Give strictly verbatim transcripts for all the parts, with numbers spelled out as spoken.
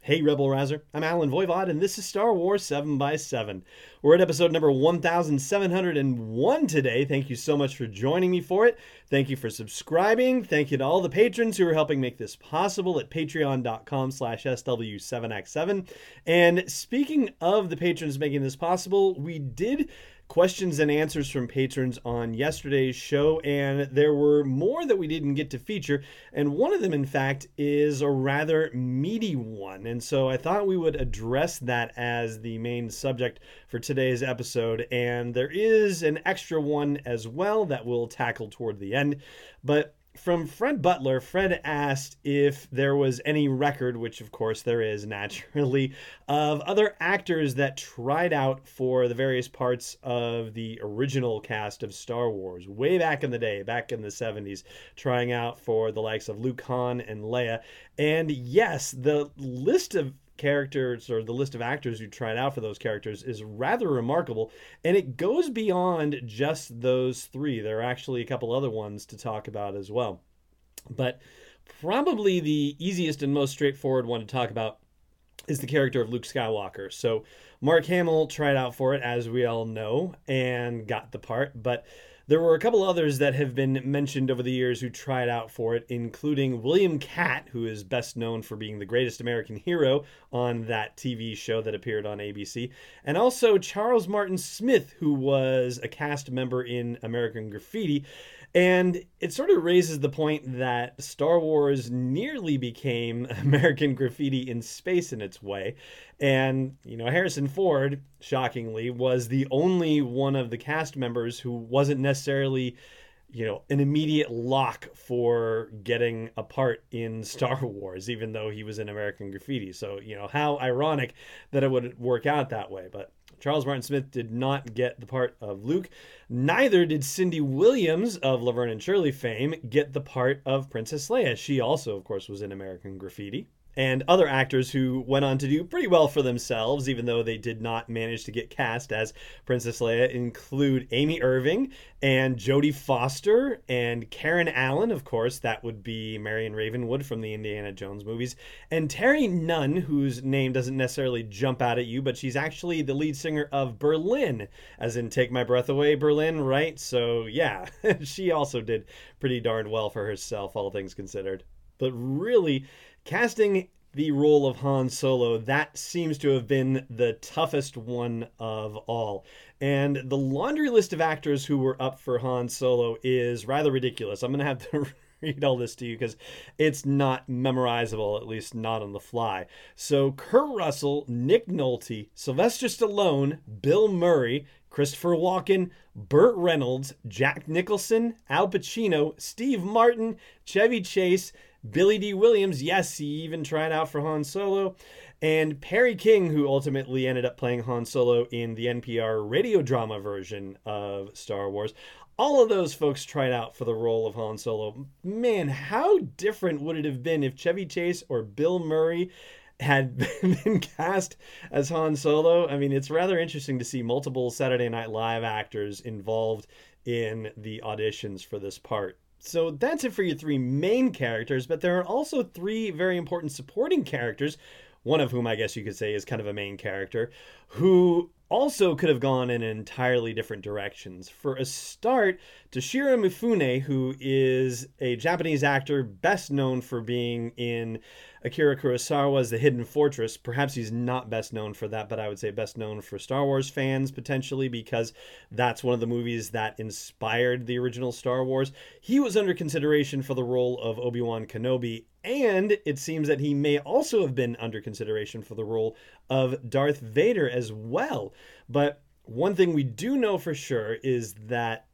Hey Rebel Rouser, I'm Alan Voivod, and this is Star Wars seven by seven. We're at episode number one thousand seven hundred one today. Thank you so much for joining me for it. Thank you for subscribing. Thank you to all the patrons who are helping make this possible at patreon dot com slash S W seven by seven. And speaking of the patrons making this possible, we did questions and answers from patrons on yesterday's show, and there were more that we didn't get to feature, and one of them, in fact, is a rather meaty one, and so I thought we would address that as the main subject for today's episode. And there is an extra one as well that we'll tackle toward the end, but from Fred Butler, Fred asked if there was any record, which of course there is naturally, of other actors that tried out for the various parts of the original cast of Star Wars way back in the day, back in the seventies, trying out for the likes of Luke, Han, and Leia. And yes, the list of characters, or the list of actors who tried out for those characters, is rather remarkable, and it goes beyond just those three. There are actually a couple other ones to talk about as well, but probably the easiest and most straightforward one to talk about is the character of Luke Skywalker. So Mark Hamill tried out for it, as we all know, and got the part, but there were a couple others that have been mentioned over the years who tried out for it, including William Katt, who is best known for being the greatest American hero on that T V show that appeared on A B C, and also Charles Martin Smith, who was a cast member in American Graffiti. And it sort of raises the point that Star Wars nearly became American Graffiti in space in its way. And, you know, Harrison Ford, shockingly, was the only one of the cast members who wasn't necessarily, you know, an immediate lock for getting a part in Star Wars, even though he was in American Graffiti. So, you know, how ironic that it would work out that way. But Charles Martin Smith did not get the part of Luke. Neither did Cindy Williams of Laverne and Shirley fame get the part of Princess Leia. She also, of course, was in American Graffiti. And other actors who went on to do pretty well for themselves, even though they did not manage to get cast as Princess Leia, include Amy Irving and Jodie Foster and Karen Allen, of course, that would be Marion Ravenwood from the Indiana Jones movies, and Terry Nunn, whose name doesn't necessarily jump out at you, but she's actually the lead singer of Berlin, as in Take My Breath Away, Berlin, right? So yeah, she also did pretty darn well for herself, all things considered. But really, casting the role of Han Solo, that seems to have been the toughest one of all. And the laundry list of actors who were up for Han Solo is rather ridiculous. I'm going to have to read all this to you because it's not memorizable, at least not on the fly. So Kurt Russell, Nick Nolte, Sylvester Stallone, Bill Murray, Christopher Walken, Burt Reynolds, Jack Nicholson, Al Pacino, Steve Martin, Chevy Chase, Billy D. Williams, yes, he even tried out for Han Solo, and Perry King, who ultimately ended up playing Han Solo in the N P R radio drama version of Star Wars. All of those folks tried out for the role of Han Solo. Man, how different would it have been if Chevy Chase or Bill Murray had been cast as Han Solo? I mean, it's rather interesting to see multiple Saturday Night Live actors involved in the auditions for this part. So that's it for your three main characters, but there are also three very important supporting characters, one of whom I guess you could say is kind of a main character, who also could have gone in entirely different directions. For a start, Toshiro Mifune, who is a Japanese actor best known for being in Akira Kurosawa's The Hidden Fortress. Perhaps he's not best known for that, but I would say best known for Star Wars fans, potentially, because that's one of the movies that inspired the original Star Wars. He was under consideration for the role of Obi-Wan Kenobi, and it seems that he may also have been under consideration for the role of Darth Vader as well. But one thing we do know for sure is that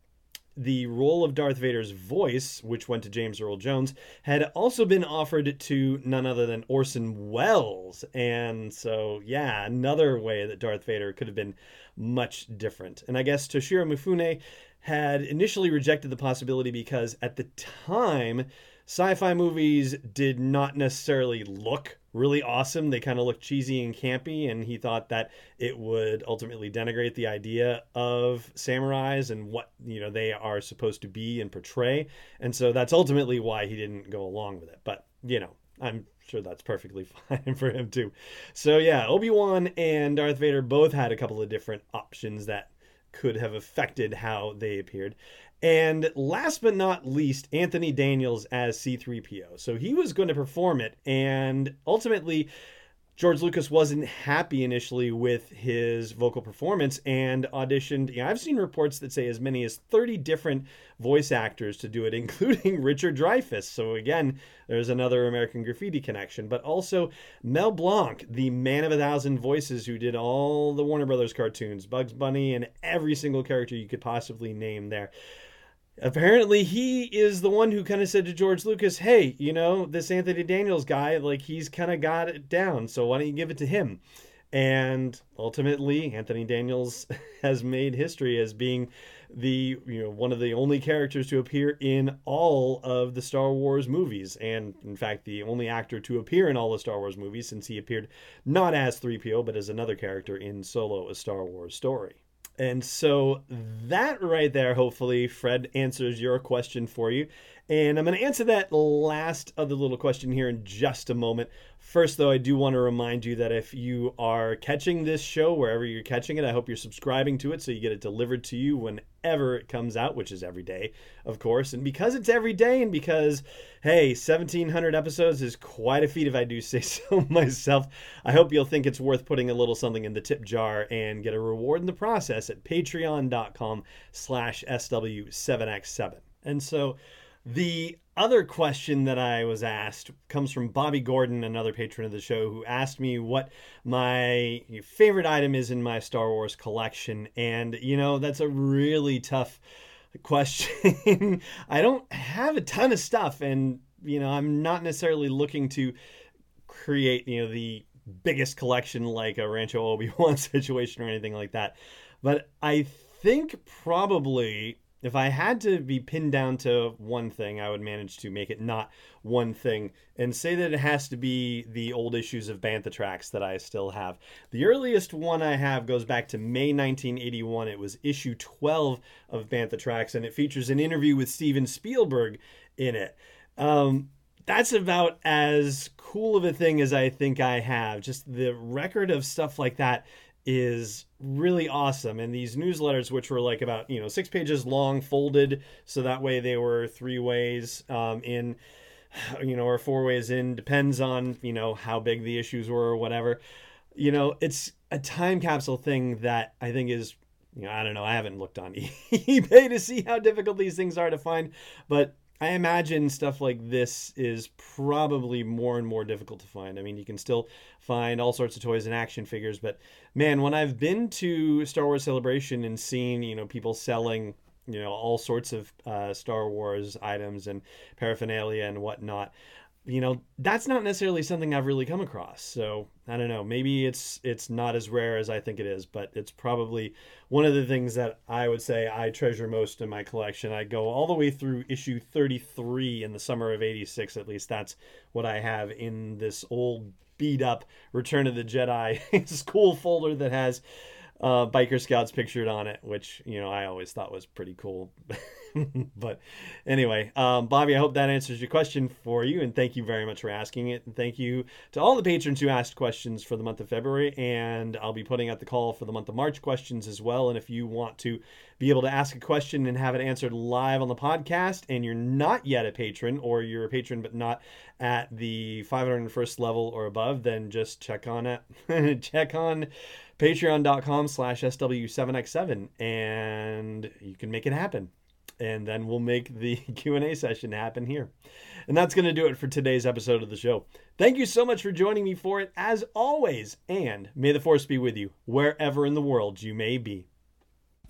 the role of Darth Vader's voice, which went to James Earl Jones, had also been offered to none other than Orson Welles. And so, yeah, another way that Darth Vader could have been much different. And I guess Toshiro Mifune had initially rejected the possibility because at the time, sci-fi movies did not necessarily look really awesome. They kind of looked cheesy and campy, and he thought that it would ultimately denigrate the idea of samurais and what, you know, they are supposed to be and portray. And so that's ultimately why he didn't go along with it. But, you know, I'm sure that's perfectly fine for him too. So yeah, Obi-Wan and Darth Vader both had a couple of different options that could have affected how they appeared. And last but not least, Anthony Daniels as C three P O. So he was going to perform it, and ultimately George Lucas wasn't happy initially with his vocal performance and auditioned. You know, I've seen reports that say as many as thirty different voice actors to do it, including Richard Dreyfuss. So again, there's another American Graffiti connection, but also Mel Blanc, the man of a thousand voices who did all the Warner Brothers cartoons, Bugs Bunny, and every single character you could possibly name there. Apparently he is the one who kind of said to George Lucas, hey, you know, this Anthony Daniels guy, like, he's kind of got it down, so why don't you give it to him? And ultimately Anthony Daniels has made history as being the, you know, one of the only characters to appear in all of the Star Wars movies, and in fact the only actor to appear in all the Star Wars movies, since he appeared not as three P O but as another character in Solo: A Star Wars Story. And so that right there, hopefully, Fred, answers your question for you. And I'm going to answer that last other little question here in just a moment. First, though, I do want to remind you that if you are catching this show, wherever you're catching it, I hope you're subscribing to it so you get it delivered to you whenever it comes out, which is every day, of course. And because it's every day, and because, hey, seventeen hundred episodes is quite a feat if I do say so myself, I hope you'll think it's worth putting a little something in the tip jar and get a reward in the process at patreon dot com slash S W seven by seven. And so the other question that I was asked comes from Bobby Gordon, another patron of the show, who asked me what my favorite item is in my Star Wars collection. And, you know, that's a really tough question. I don't have a ton of stuff, and, you know, I'm not necessarily looking to create, you know, the biggest collection like a Rancho Obi-Wan situation or anything like that. But I think probably, if I had to be pinned down to one thing, I would manage to make it not one thing and say that it has to be the old issues of Bantha Tracks that I still have. The earliest one I have goes back to May nineteen eighty-one. It was issue twelve of Bantha Tracks, and it features an interview with Steven Spielberg in it. Um, that's about as cool of a thing as I think I have. Just the record of stuff like that is really awesome. And these newsletters, which were like about, you know, six pages long, folded, so that way they were three ways um, in, you know, or four ways in, depends on, you know, how big the issues were or whatever. You know, it's a time capsule thing that I think is, you know, I don't know, I haven't looked on eBay to see how difficult these things are to find, but I imagine stuff like this is probably more and more difficult to find. I mean, you can still find all sorts of toys and action figures, but man, when I've been to Star Wars Celebration and seen, you know, people selling, you know, all sorts of uh, Star Wars items and paraphernalia and whatnot, you know, that's not necessarily something I've really come across. So I don't know, maybe it's it's not as rare as I think it is, but it's probably one of the things that I would say I treasure most in my collection. I go all the way through issue thirty-three in the summer of eighty-six, at least that's what I have in this old beat up Return of the Jedi school folder that has uh, Biker Scouts pictured on it, which, you know, I always thought was pretty cool. But anyway, um, Bobby, I hope that answers your question for you. And thank you very much for asking it. And thank you to all the patrons who asked questions for the month of February. And I'll be putting out the call for the month of March questions as well. And if you want to be able to ask a question and have it answered live on the podcast, and you're not yet a patron, or you're a patron but not at the five hundred first level or above, then just check on it. Check on patreon dot com slash S W seven by seven, and you can make it happen. And then we'll make the Q and A session happen here. And that's going to do it for today's episode of the show. Thank you so much for joining me for it, as always. And may the force be with you, wherever in the world you may be.